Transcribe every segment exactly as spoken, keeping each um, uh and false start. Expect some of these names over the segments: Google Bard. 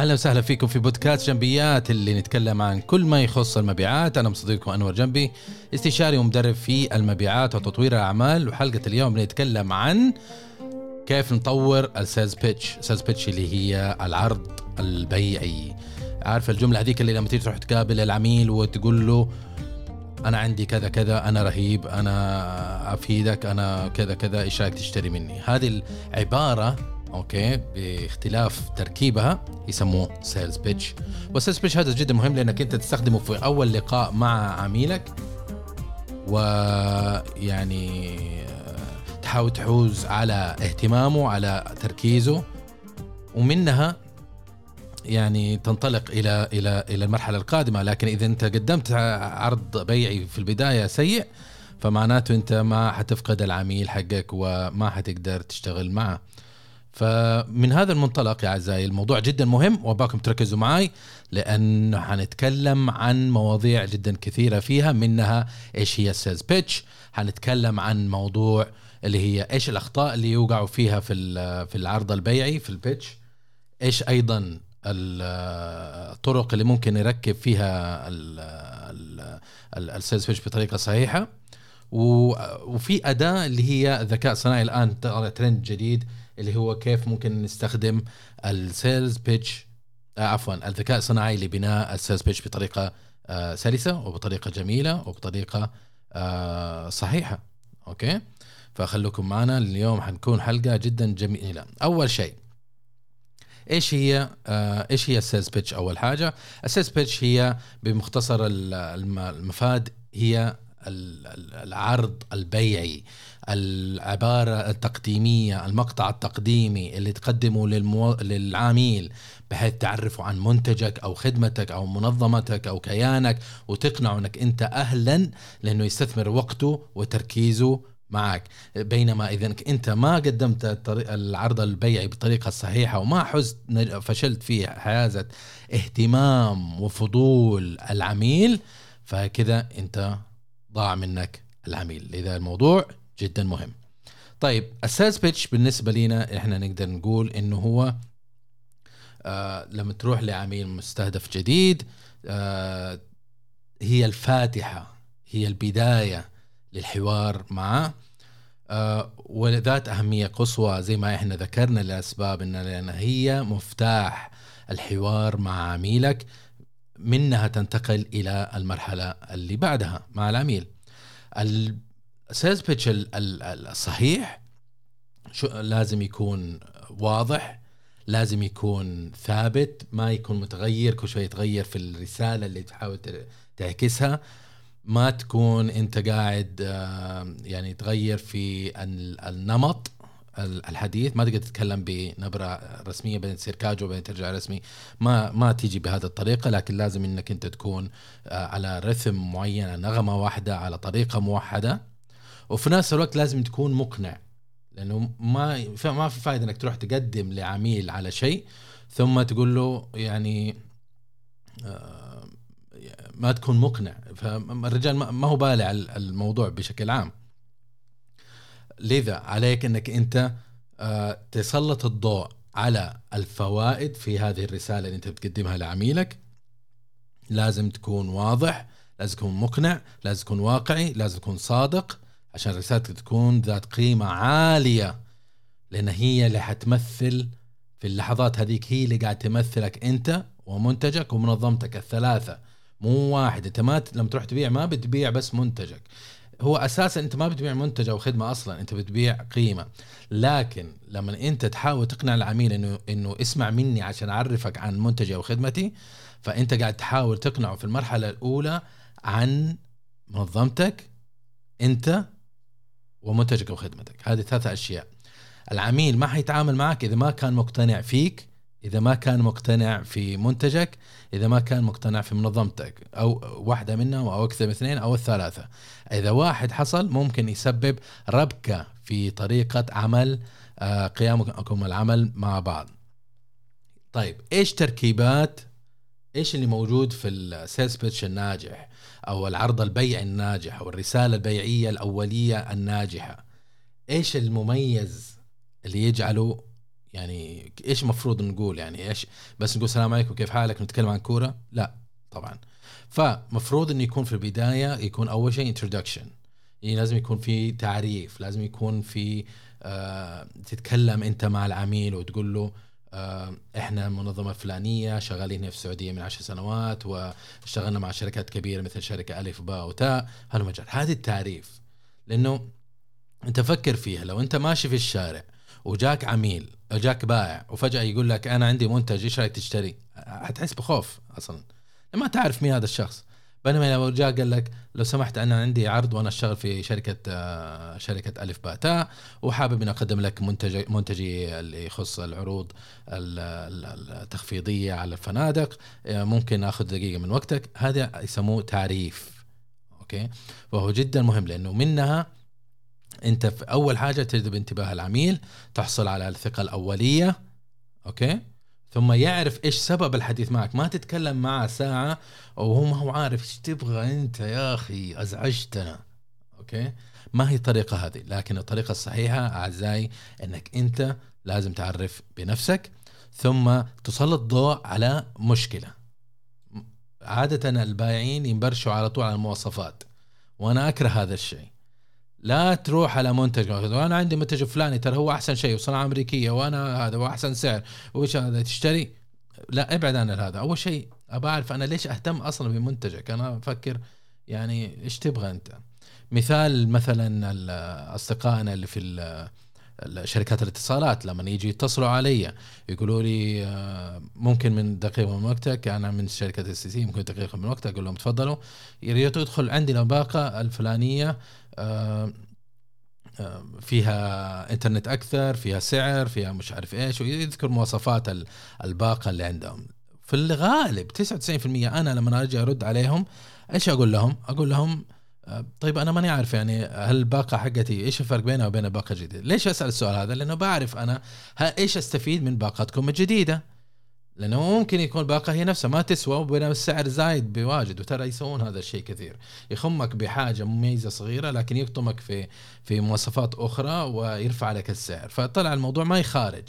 أهلا وسهلا فيكم في بودكاست جنبيات اللي نتكلم عن كل ما يخص المبيعات. أنا مصديقكم أنور جنبي، استشاري ومدرب في المبيعات وتطوير الأعمال. وحلقة اليوم نتكلم عن كيف نطور السيلز بيتش. السيلز بيتش اللي هي العرض البيعي. عارف الجملة هذيك اللي لما تيجي تروح تقابل العميل وتقول له أنا عندي كذا كذا، أنا رهيب، أنا أفيدك، أنا كذا كذا، إيش رأيك تشتري مني؟ هذه العبارة اوكي باختلاف تركيبها يسموه سيلز بيتش. والسيلز بيتش هذا جدا مهم لانك انت تستخدمه في اول لقاء مع عميلك، ويعني تحاول تحوز على اهتمامه، على تركيزه، ومنها يعني تنطلق الى الى الى المرحله القادمه. لكن اذا انت قدمت عرض بيعي في البدايه سيء، فمعناته انت ما حتفقد العميل حقك وما حتقدر تشتغل معه. فمن هذا المنطلق يا أعزائي الموضوع جدا مهم، وأباكم تركزوا معي لأنه حنتكلم عن مواضيع جدا كثيرة فيها، منها إيش هي السيلز بيتش، حنتكلم عن موضوع اللي هي إيش الأخطاء اللي يوقعوا فيها في في العرض البيعي في البيتش، إيش أيضا الطرق اللي ممكن يركب فيها السيلز بيتش بطريقة صحيحة، وفي أداة اللي هي الذكاء الصناعي الآن ترند جديد اللي هو كيف ممكن نستخدم السيلز بيتش عفوا الذكاء الصناعي لبناء السيلز بيتش بطريقة سلسة وبطريقة جميلة وبطريقة صحيحة. أوكي، فخلوكم معنا اليوم، حنكون حلقة جدا جميلة. أول شيء إيش هي إيش هي السيلز بيتش؟ أول حاجة السيلز بيتش هي بمختصر المفاد هي العرض البيعي، العبارة التقديمية، المقطع التقديمي اللي تقدمه للمو... للعميل بحيث تعرفه عن منتجك أو خدمتك أو منظمتك أو كيانك، وتقنعه أنك أنت أهلا لأنه يستثمر وقته وتركيزه معك. بينما إذا أنت ما قدمت العرض البيعي بالطريقة الصحيحة وما حزت فشلت في حيازة اهتمام وفضول العميل، فكذا أنت ضاع منك العميل. لذا الموضوع جدا مهم. طيب السيلز بيتش بالنسبة لنا احنا نقدر نقول انه هو آه لما تروح لعميل مستهدف جديد، آه هي الفاتحة، هي البداية للحوار معه، آه وذات أهمية قصوى زي ما احنا ذكرنا لأسباب إن لأن هي مفتاح الحوار مع عميلك، منها تنتقل إلى المرحلة اللي بعدها مع العميل. السيلز بيتش الصحيح شو لازم يكون؟ واضح، لازم يكون ثابت، ما يكون متغير كل شوي يتغير في الرسالة اللي تحاول تعكسها، ما تكون انت قاعد يعني تغير في النمط الحديث، ما تقدر تتكلم بنبرة رسمية بعدين تصير كاجو بعدين ترجع رسمي، ما ما تيجي بهذه الطريقة. لكن لازم انك انت تكون على رثم معين، نغمة واحدة، على طريقة موحدة، وفي نفس الوقت لازم تكون مقنع، لانه ما ما في فائدة انك تروح تقدم لعميل على شيء ثم تقول له يعني ما تكون مقنع، فالرجال ما هو بالع الموضوع بشكل عام. لذا عليك أنك أنت تسلط الضوء على الفوائد في هذه الرسالة اللي أنت بتقدمها لعميلك. لازم تكون واضح، لازم تكون مقنع، لازم تكون واقعي، لازم تكون صادق، عشان رسالتك تكون ذات قيمة عالية، لأن هي اللي حتمثل في اللحظات هذيك، هي اللي قاعد تمثلك أنت ومنتجك ومنظمتك الثلاثة، مو واحد. أنت ما لما تروح تبيع ما بتبيع بس منتجك، هو أساسا أنت ما بتبيع منتج أو خدمة أصلا، أنت بتبيع قيمة. لكن لما أنت تحاول تقنع العميل إنه إنه اسمع مني عشان أعرفك عن منتجي أو خدمتي، فأنت قاعد تحاول تقنعه في المرحلة الأولى عن منظمتك أنت ومنتجك أو خدمتك. هذه ثلاثة أشياء. العميل ما حيتعامل معك إذا ما كان مقتنع فيك، إذا ما كان مقتنع في منتجك، إذا ما كان مقتنع في منظمتك، أو واحدة منها أو أكثر من اثنين أو الثلاثة. إذا واحد حصل ممكن يسبب ربكة في طريقة عمل قيامكم العمل مع بعض. طيب إيش تركيبات، إيش اللي موجود في السيلز بيتش الناجح أو العرض البيعي الناجح أو الرسالة البيعية الأولية الناجحة؟ إيش المميز اللي يجعله يعني ايش مفروض نقول؟ يعني ايش بس نقول سلام عليكم كيف حالك نتكلم عن كورة؟ لا طبعا. فمفروض ان يكون في البداية يكون اول شيء introduction، يعني لازم يكون في تعريف، لازم يكون في آه تتكلم انت مع العميل وتقول له آه احنا منظمة فلانية شغالين هنا في السعودية من عشر سنوات واشتغلنا مع شركات كبيرة مثل شركة ألف باء وتاء هالمجال. هذا التعريف، لانه انت فكر فيها، لو انت ماشي في الشارع وجاك عميل جاك بائع وفجأة يقول لك أنا عندي منتج إيش رأيك تشتري؟ هتحس بخوف أصلاً، ما تعرف مين هذا الشخص. بينما لو جاء قال لك لو سمحت أنا عندي عرض وأنا أشتغل في شركة شركة ألف باء تاء وحابب أن أقدم لك منتج منتجي اللي يخص العروض التخفيضية على الفنادق، ممكن أخذ دقيقة من وقتك. هذا يسموه تعريف، أوكي؟ وهو جداً مهم، لأنه منها انت في اول حاجه تجذب انتباه العميل، تحصل على الثقه الاوليه، اوكي، ثم يعرف ايش سبب الحديث معك. ما تتكلم معه ساعه وهو ما هو عارف ايش تبغى انت، يا اخي ازعجتنا، اوكي؟ ما هي الطريقه هذه، لكن الطريقه الصحيحه اعزائي انك انت لازم تعرف بنفسك ثم تسلط الضوء على مشكله. عاده البائعين ينبرشوا على طول على المواصفات، وانا اكره هذا الشيء. لا تروح على منتج وانا عندي منتج فلاني ترى هو احسن شيء وصناعه امريكيه وانا هذا واحسن سعر وايش هذا تشتري، لا ابعد عن هذا. اول شيء ابى اعرف انا ليش اهتم اصلا بمنتجك، انا افكر يعني ايش تبغى انت. مثال مثلا اصدقائنا اللي في شركات الاتصالات لما يجي يتصلوا علي يقولوا لي ممكن من دقيقه من وقتك، انا من شركه اس سي ممكن دقيقه من وقتك، اقول لهم تفضلوا يريدوا يدخل عندي الباقه الفلانيه فيها انترنت اكثر، فيها سعر، فيها مش عارف ايش، ويذكر مواصفات الباقه اللي عندهم. في الغالب تسعة وتسعين بالمية انا لما ارجع ارد عليهم ايش اقول لهم؟ اقول لهم طيب انا ماني عارف يعني هل الباقه حقتي ايش الفرق بينها وبين الباقه الجديده. ليش اسال السؤال هذا؟ لانه بعرف انا ايش استفيد من باقتكم الجديده، لانه ممكن يكون باقه هي نفسها ما تسوى وبينما السعر زايد بواجد، وترى يسوون هذا الشيء كثير، يخمك بحاجه مميزه صغيره لكن يقطمك في في مواصفات اخرى ويرفع لك السعر، فطلع الموضوع ما يخارج.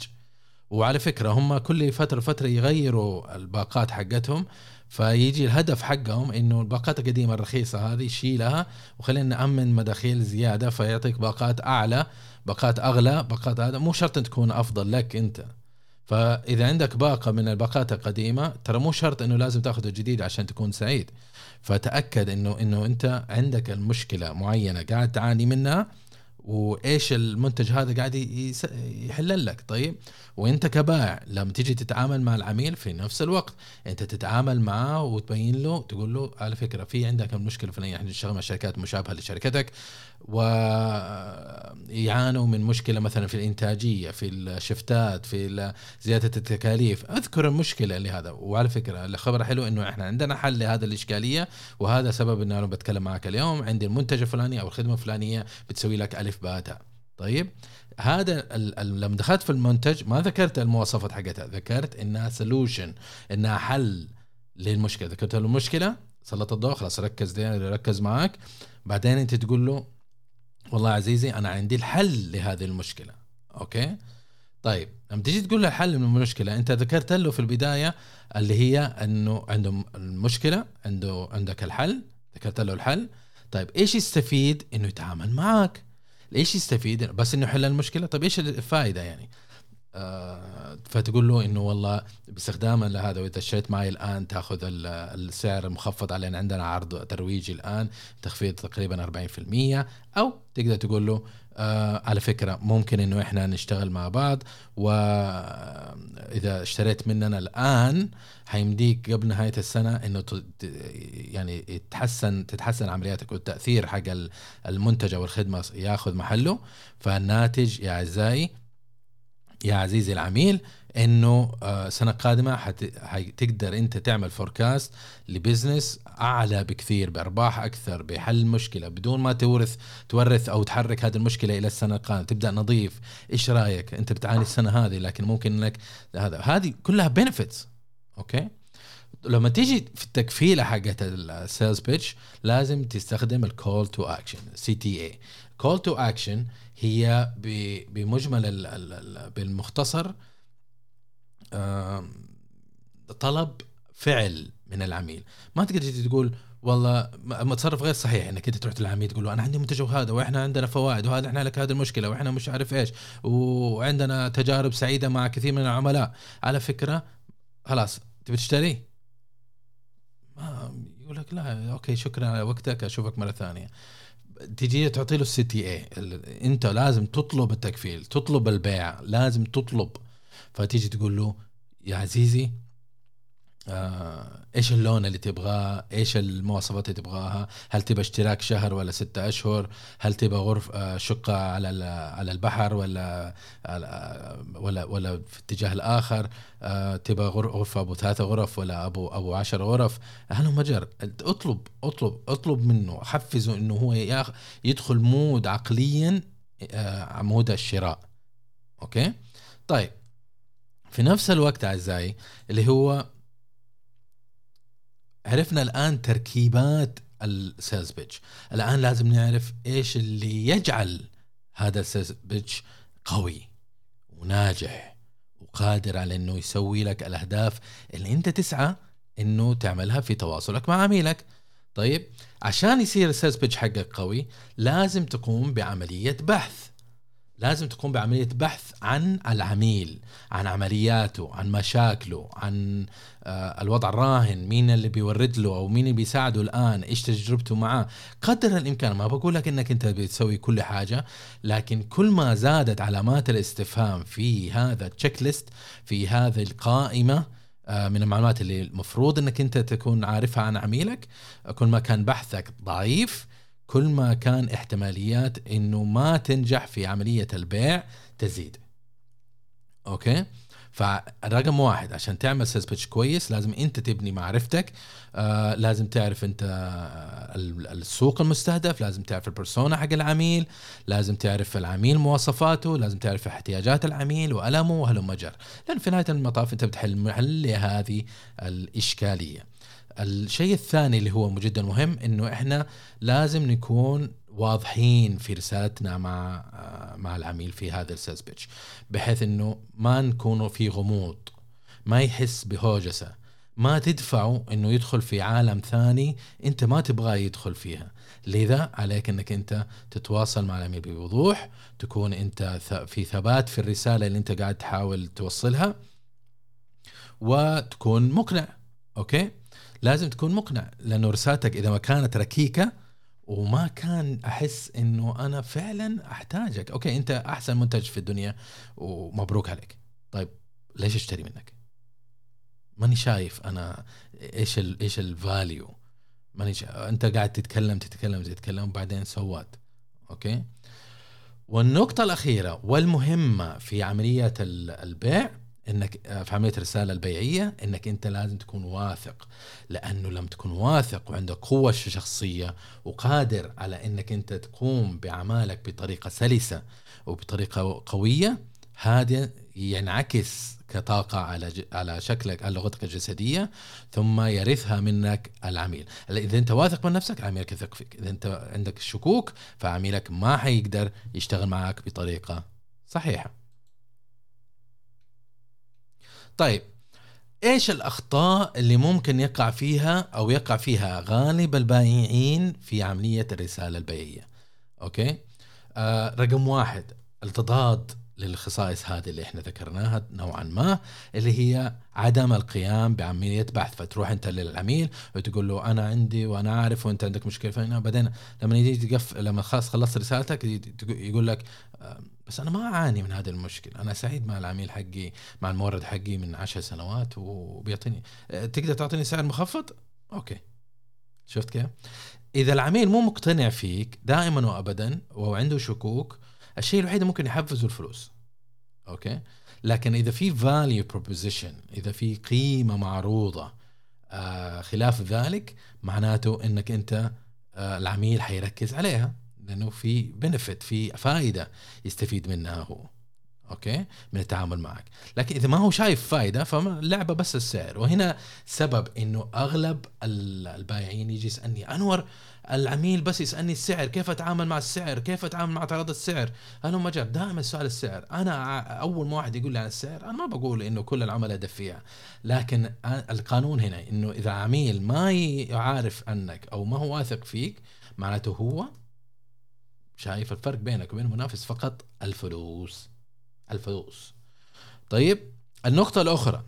وعلى فكره هم كل فتره فتره يغيروا الباقات حقتهم، فيجي الهدف حقهم انه الباقات القديمه الرخيصه هذه شيلها وخلينا نامن مداخيل زياده، فيعطيك باقات اعلى، باقات اغلى، باقات هذا مو شرط تكون افضل لك انت. فاذا عندك باقه من الباقات القديمه ترى مو شرط انه لازم تاخذ الجديد عشان تكون سعيد. فتاكد انه انه انت عندك المشكله معينه قاعد تعاني منها وايش المنتج هذا قاعد يحل لك. طيب وانت كبائع لما تيجي تتعامل مع العميل في نفس الوقت انت تتعامل معه وتبين له، تقول له على فكره في عندك مشكله فلانيه، احنا نشتغل مع شركات مشابهه لشركتك ويعانوا من مشكله مثلا في الانتاجيه، في الشفتات، في زياده التكاليف، اذكر المشكله اللي هذا. وعلى فكره الخبر حلو انه احنا عندنا حل لهذا الاشكاليه، وهذا سبب ان انا بتكلم معك اليوم، عندي المنتج الفلاني او الخدمه الفلانيه بتسوي لك ألف باء تاء. طيب هذا لما دخلت في المنتج ما ذكرت المواصفات حقتها، ذكرت انها سولوشن، انها حل للمشكله، ذكرت له المشكله، سلط الضوء، خلاص ركز دين ركز معك. بعدين انت تقول له والله عزيزي انا عندي الحل لهذه المشكله، اوكي؟ طيب لما تيجي تقول له الحل من المشكله انت ذكرت له في البدايه اللي هي انه عنده المشكله، عنده عندك الحل، ذكرت له الحل. طيب ايش يستفيد انه يتعامل معك؟ ليش يستفيد بس انه حل المشكله؟ طيب ايش الفائده يعني؟ آه فتقول له انه والله باستخداما لهذا واذا اشتريت معي الان تاخذ السعر المخفض علينا، عندنا عرض ترويجي الان تخفيض تقريبا أربعين بالمية. او تقدر تقول له آه على فكره ممكن انه احنا نشتغل مع بعض، واذا اشتريت مننا الان هيمديك قبل نهايه السنه انه يعني يتحسن تتحسن عملياتك والتاثير حق المنتج او الخدمه ياخذ محله. فالناتج يا اعزائي يا عزيزي العميل انه السنه القادمه حتقدر انت تعمل فوركاست لبزنس اعلى بكثير، بارباح اكثر، بحل مشكله، بدون ما تورث تورث او تحرك هذه المشكله الى السنه القادمه. تبدا نظيف، ايش رايك انت بتعاني السنه هذه لكن ممكن انك هذا، هذه كلها بنفيتس، اوكي؟ لما تيجي في التكفيلة حقت السيلز بيتش لازم تستخدم الكول تو اكشن سي تي اي. كول تو اكشن هي بمجمل بالمختصر طلب فعل من العميل. ما تقدر تجي تقول والله متصرف غير صحيح انك انت تروح للعميل تقول له انا عندي منتج وهذا واحنا عندنا فوائد وهذا احنا لك هذه المشكله واحنا مش عارف ايش وعندنا تجارب سعيده مع كثير من العملاء على فكره خلاص تبي تشتري ما يقول لك لا اوكي شكرا على وقتك اشوفك مره ثانيه. تجي تعطي له السي تي اي. انت لازم تطلب التكفيل تطلب البيع لازم تطلب. فتيجي تقول له يا عزيزي آه، ايش اللون اللي تبغاه ايش المواصفات اللي تبغاها هل تبغى اشتراك شهر ولا ستة اشهر هل تبغى غرفة آه، شقة على على البحر ولا على ولا ولا في اتجاه الاخر آه، تبغى غرفة ابو ثلاثة غرف ولا ابو ابو عشر غرف هل مجر اطلب اطلب اطلب منه حفزه انه هو يدخل مود عقليا آه، مود الشراء. اوكي طيب في نفس الوقت اعزائي اللي هو عرفنا الآن تركيبات السيلز بيتش. الآن لازم نعرف إيش اللي يجعل هذا السيلز بيتش قوي وناجح وقادر على إنه يسوي لك الأهداف اللي أنت تسعى إنه تعملها في تواصلك مع عميلك. طيب عشان يصير السيلز بيتش حقك قوي لازم تقوم بعملية بحث. لازم تقوم بعملية بحث عن العميل عن عملياته عن مشاكله عن الوضع الراهن مين اللي بيورد له أو مين اللي بيساعده الآن إيش تجربته معاه قدر الإمكان. ما بقول لك إنك أنت بتسوي كل حاجة لكن كل ما زادت علامات الاستفهام في هذا التشيك ليست في هذه القائمة من المعلومات اللي المفروض إنك أنت تكون عارفها عن عميلك كل ما كان بحثك ضعيف كل ما كان احتماليات انه ما تنجح في عملية البيع تزيد. اوكي فرقم واحد عشان تعمل سيلز بيتش كويس لازم انت تبني معرفتك آه، لازم تعرف انت السوق المستهدف لازم تعرف البرسونا حق العميل لازم تعرف العميل مواصفاته لازم تعرف احتياجات العميل وألمه وهلم جر لأن في نهاية المطاف انت بتحل محل هذه الإشكالية. الشيء الثاني اللي هو جدا مهم انه احنا لازم نكون واضحين في رسالتنا مع مع العميل في هذا السيلز بيتش بحيث انه ما نكونوا في غموض ما يحس بهوجسة ما تدفعه انه يدخل في عالم ثاني انت ما تبغاه يدخل فيها. لذا عليك انك انت تتواصل مع العميل بوضوح تكون انت في ثبات في الرسالة اللي انت قاعد تحاول توصلها وتكون مقنع. اوكي لازم تكون مقنع لأنه رسالتك إذا ما كانت ركيكة وما كان أحس إنه أنا فعلا أحتاجك أوكي أنت أحسن منتج في الدنيا ومبروك عليك طيب ليش أشتري منك ماني شايف أنا إيش ال إيش الفاليو ماني شا... أنت قاعد تتكلم تتكلم تتكلم وبعدين سوات. أوكي والنقطة الأخيرة والمهمة في عملية البيع انك في عملية الرسالة البيعية انك انت لازم تكون واثق لانه لما تكون واثق وعندك قوة شخصية وقادر على انك انت تقوم بعملك بطريقة سلسة وبطريقة قوية هذا ينعكس كطاقة على على شكلك على لغتك الجسدية ثم يرثها منك العميل. اذا انت واثق من نفسك عميلك يثق فيك اذا انت عندك شكوك فعميلك ما حيقدر يشتغل معك بطريقة صحيحة. طيب ايش الاخطاء اللي ممكن يقع فيها او يقع فيها غالب البائعين في عملية الرسالة البيعية؟ اوكي آه رقم واحد التضاد للخصائص هذه اللي احنا ذكرناها نوعا ما اللي هي عدم القيام بعملية بحث. فتروح انت للعميل وتقول له انا عندي وانا عارف وانت عندك مشكلة فينا بعدين لما يجي تقف لما خلاص خلصت رسالتك يقول لك آه بس أنا ما أعاني من هذا المشكلة أنا سعيد مع العميل حقي مع المورد حقي من عشر سنوات وبيعطيني تقدر تعطيني سعر مخفض. أوكي شفت كيف إذا العميل مو مقتنع فيك دائما وأبدا وعنده شكوك الشيء الوحيد ممكن يحفزه الفلوس. أوكي لكن إذا في value proposition إذا في قيمة معروضة آه خلاف ذلك معناته إنك أنت آه العميل حيركز عليها لأنه في بنفيت في فائدة يستفيد منها هو. أوكي من التعامل معك. لكن إذا ما هو شايف فائدة فاللعبة بس السعر. وهنا سبب إنه أغلب البائعين يجي يسألني أنور، العميل بس يسألني السعر، كيف أتعامل مع السعر، كيف أتعامل مع تعرض السعر. أنا مجاب دائما السؤال السعر. أنا أول ما واحد يقول لي عن السعر أنا ما بقول إنه كل العملاء دفيع، لكن القانون هنا إنه إذا عميل ما يعرف أنك أو ما هو واثق فيك معناته هو شايف الفرق بينك وبين المنافس فقط الفلوس الفلوس. طيب النقطة الأخرى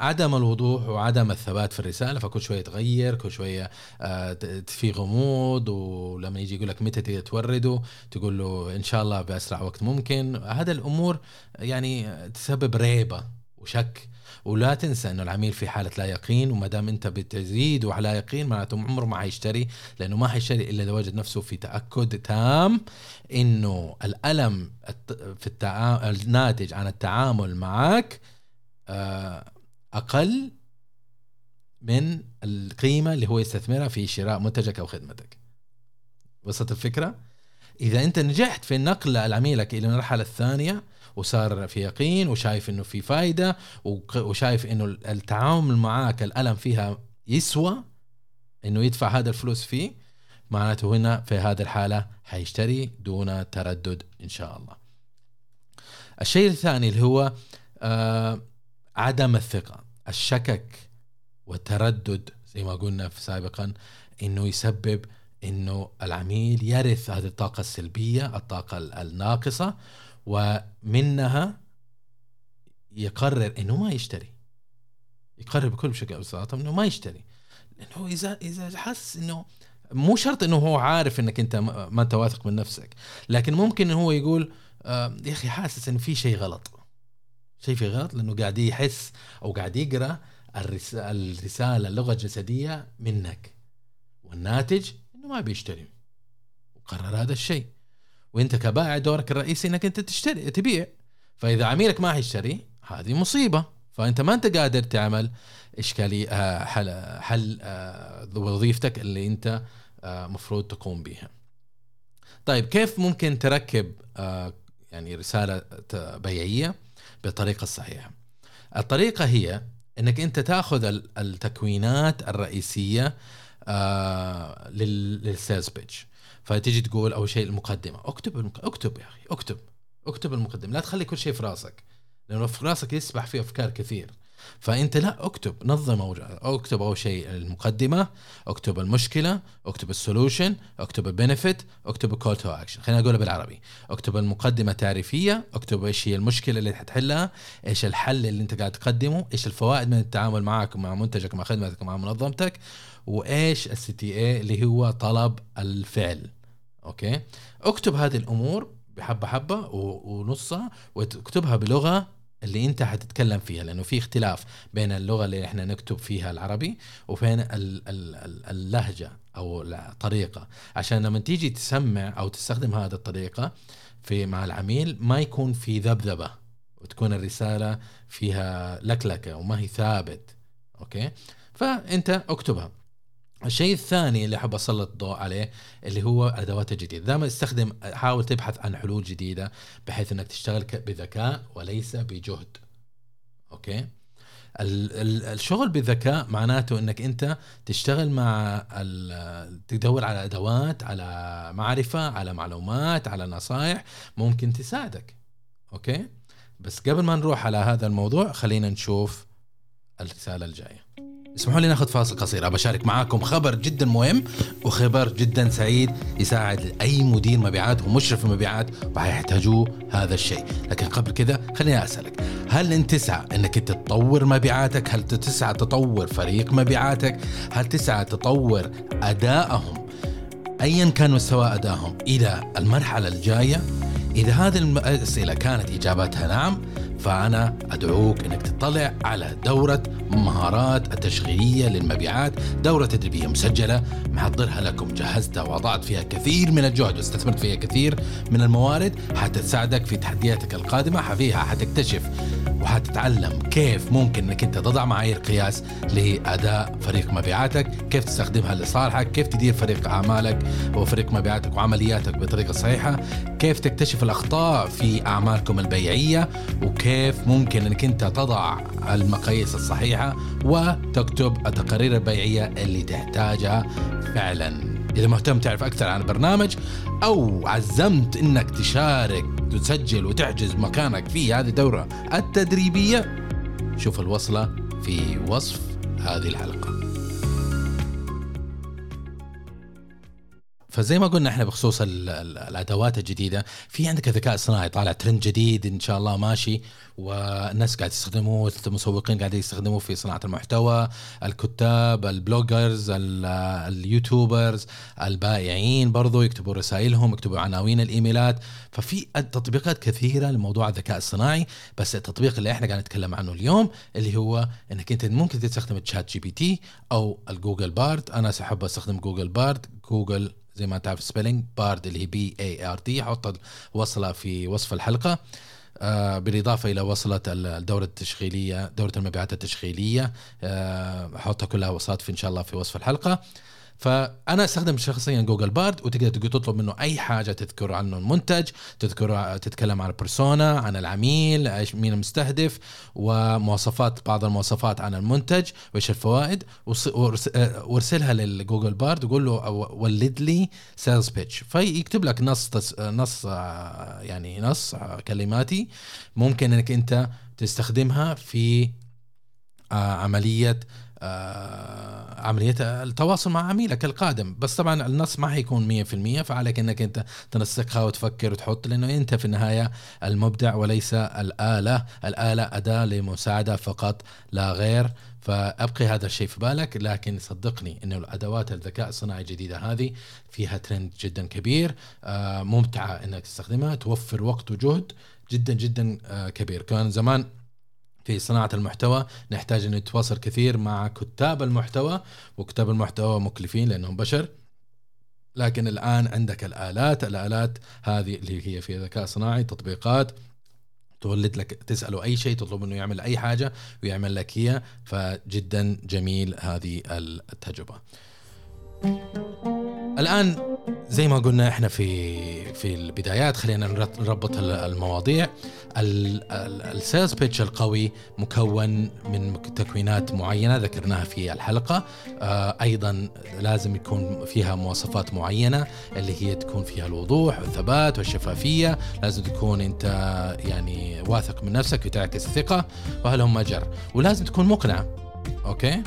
عدم الوضوح وعدم الثبات في الرسالة، فكل شوية تغير، كل شوية في غموض، ولما يجي يقولك متى تورده تقول له إن شاء الله بأسرع وقت ممكن. هذا الأمور يعني تسبب ريبة وشك. ولا تنسى إنه العميل في حالة لا يقين، وما دام أنت بتزيد وعلى يقين معناته عمره ما هيشتري، لأنه ما هيشتري إلا إذا وجد نفسه في تأكد تام إنه الألم في التعا... الناتج عن التعامل معك أقل من القيمة اللي هو يستثمرها في شراء منتجك أو خدمتك. وصلت الفكرة؟ إذا أنت نجحت في نقل عميلك إلى المرحلة الثانية وصار في يقين وشايف إنه في فائدة وشايف إنه التعامل معاك الألم فيها يسوى إنه يدفع هذا الفلوس فيه، معناته هنا في هذه الحالة هيشتري دون تردد إن شاء الله. الشيء الثاني اللي هو آه عدم الثقة، الشكك والتردد زي ما قلنا سابقا إنه يسبب إنه العميل يرث هذه الطاقة السلبية، الطاقة الناقصة، ومنها يقرر إنه ما يشتري. يقرر بكل شيء بصراحة إنه ما يشتري، لأنه إذا إذا حس إنه مو شرط إنه هو عارف إنك أنت ما أنت واثق من نفسك، لكن ممكن إنه هو يقول آه يا أخي حاسس إن في شيء غلط، شيء في غلط، لأنه قاعد يحس أو قاعد يقرأ الرسالة اللغة الجسدية منك، والناتج إنه ما بيشتري وقرر هذا الشيء. وانت كبائع دورك الرئيسي انك انت تشتري تبيع، فاذا عميلك ما هيشتري هذه مصيبه، فانت ما انت قادر تعمل اشكالي حل حل وظيفتك اللي انت مفروض تقوم بها. طيب كيف ممكن تركب يعني رساله بيعيه بالطريقه الصحيحه؟ الطريقه هي انك انت تاخذ التكوينات الرئيسيه للسيلز بيتش، فتيجي تقول أول شيء المقدمة، اكتب المق... اكتب يا أخي اكتب اكتب المقدمة، لا تخلي كل شيء في راسك، لأنه في راسك يسبح فيه أفكار كثير. فأنت لا اكتب، نظم أو... اكتب أول شيء المقدمة، اكتب المشكلة، اكتب السولوشن، اكتب البنفيت، اكتب الكول تو أكشن. خلينا أقولها بالعربي، اكتب المقدمة تعريفية، اكتب إيش هي المشكلة اللي حتحلها، إيش الحل اللي أنت قاعد تقدمه، إيش الفوائد من التعامل معك مع منتجك مع خدمتك مع منظمتك، وإيش السي تي اي اللي هو طلب الفعل. أوكي، اكتب هذه الأمور بحبة حبة ونصها، واكتبها بلغة اللي أنت هتتكلم فيها، لأنه في اختلاف بين اللغة اللي إحنا نكتب فيها العربي وبين اللهجة أو الطريقة، عشان لما تيجي تسمع أو تستخدم هذه الطريقة في مع العميل ما يكون في ذبذبة، وتكون الرسالة فيها لكلكة وما هي ثابت. أوكي، فأنت اكتبها. الشيء الثاني اللي حاب أسلط الضوء عليه اللي هو أدوات الجديد، دائما استخدم، حاول تبحث عن حلول جديدة بحيث أنك تشتغل بذكاء وليس بجهد. أوكي، الشغل بالذكاء معناته أنك أنت تشتغل مع تدور على أدوات، على معرفة، على معلومات، على نصائح ممكن تساعدك. أوكي، بس قبل ما نروح على هذا الموضوع خلينا نشوف الرسالة الجاية. اسمحوا لي ناخذ فاصل قصير، أبشارك معاكم خبر جدا مهم وخبر جدا سعيد يساعد أي مدير مبيعات ومشرف مبيعات وحيحتاجوه هذا الشيء. لكن قبل كذا خليني أسألك، هل أنت تسعى أنك تتطور مبيعاتك؟ هل تسعى تطور فريق مبيعاتك؟ هل تسعى تطور أدائهم أيا كان مستوى أدائهم إلى المرحلة الجاية؟ إذا هذه الأسئلة كانت إجاباتها نعم، فأنا أدعوك أنك تطلع على دورة مهارات التشغيلية للمبيعات، دورة تدريبية مسجلة محضرها لكم، جهزتها وضعت فيها كثير من الجهد واستثمرت فيها كثير من الموارد، حتساعدك في تحدياتك القادمة. فيها حتكتشف وحتتعلم كيف ممكن أنك أنت تضع معايير قياس لأداء فريق مبيعاتك، كيف تستخدمها لصالحك، كيف تدير فريق أعمالك وفريق مبيعاتك وعملياتك بطريقة صحيحة، كيف تكتشف الأخطاء في أعمالكم البيعية، وكيف ممكن أنك أنت تضع المقاييس الصحيحة وتكتب التقارير البيعية اللي تحتاجها فعلا. إذا مهتم تعرف أكثر عن البرنامج أو عزمت أنك تشارك تسجل وتحجز مكانك في هذه الدورة التدريبية، شوف الوصلة في وصف هذه الحلقة. فزي ما قلنا احنا بخصوص الادوات الجديده، في عندك الذكاء الصناعي طالع ترند جديد ان شاء الله ماشي، والناس قاعد يستخدموه، المسوقين قاعد يستخدموه في صناعه المحتوى، الكتاب، البلوجرز، اليوتيوبرز، البائعين برضو يكتبوا رسائلهم، يكتبوا عناوين الايميلات. ففي تطبيقات كثيره لموضوع الذكاء الصناعي، بس التطبيق اللي احنا قاعد نتكلم عنه اليوم اللي هو انك انت ممكن تستخدم تشات جي بي تي او الجوجل بارد. انا سحب استخدم جوجل بارد، جوجل زي ما تعرف سبيلينج بارد اللي هي بي اي ار دي، حط وصلة في وصف الحلقة آه بالإضافة إلى وصلة الدورة التشغيلية، دورة المبيعات التشغيلية، آه حطها كلها وصلات في إن شاء الله في وصف الحلقة. فأنا استخدم شخصيا جوجل بارد، وتقدر تطلب منه أي حاجة، تذكر عنه المنتج، تذكر تتكلم عن البرسونا، عن العميل، مين المستهدف، ومواصفات بعض المواصفات عن المنتج وإيش الفوائد، وارسلها للجوجل بارد وقول له ولد لي سيلز بيتش، فيكتب لك نص نص يعني نص كلماتي ممكن إنك أنت تستخدمها في عملية عملية التواصل مع عميلك القادم. بس طبعا النص ما هيكون مية بالمية، فعليك انك انت تنسقها وتفكر وتحط، لانه انت في النهاية المبدع وليس الآلة. الآلة أداة لمساعدة فقط لا غير، فأبقي هذا الشيء في بالك. لكن صدقني إنه الأدوات الذكاء الصناعي الجديدة هذه فيها ترند جدا كبير، ممتعة انك تستخدمها، توفر وقت وجهد جدا جدا كبير. كان زمان في صناعة المحتوى نحتاج أن نتواصل كثير مع كتاب المحتوى، وكتاب المحتوى مكلفين لأنهم بشر، لكن الآن عندك الآلات الآلات هذه اللي هي في ذكاء صناعي، تطبيقات تولد لك، تسأله أي شيء، تطلب أنه يعمل أي حاجة ويعمل لك هي. فجدا جميل هذه التجربة. الآن زي ما قلنا احنا في في البدايات، خلينا نربط المواضيع. السيلز بيتش القوي مكون من تكوينات معينه ذكرناها في الحلقه، اه ايضا لازم يكون فيها مواصفات معينه اللي هي تكون فيها الوضوح والثبات والشفافيه، لازم تكون انت يعني واثق من نفسك وتعكس الثقه وهلهم مجر، ولازم تكون مقنع. اوكي،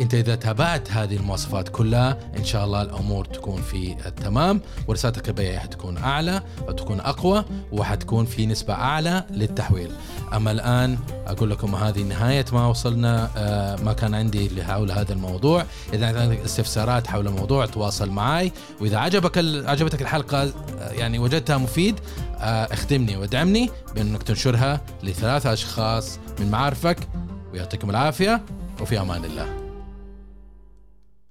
انت اذا تابعت هذه المواصفات كلها ان شاء الله الامور تكون في التمام، ورسالتك البيعيه حتكون اعلى وتكون اقوى، وحتكون في نسبه اعلى للتحويل. اما الان اقول لكم هذه نهايه ما وصلنا، ما كان عندي حول هذا الموضوع. اذا عندك استفسارات حول الموضوع تواصل معي، واذا عجبك عجبتك الحلقه يعني وجدتها مفيد، اخدمني وادعمني بانك تنشرها لثلاثه اشخاص من معارفك، ويعطيكم العافيه وفي امان الله.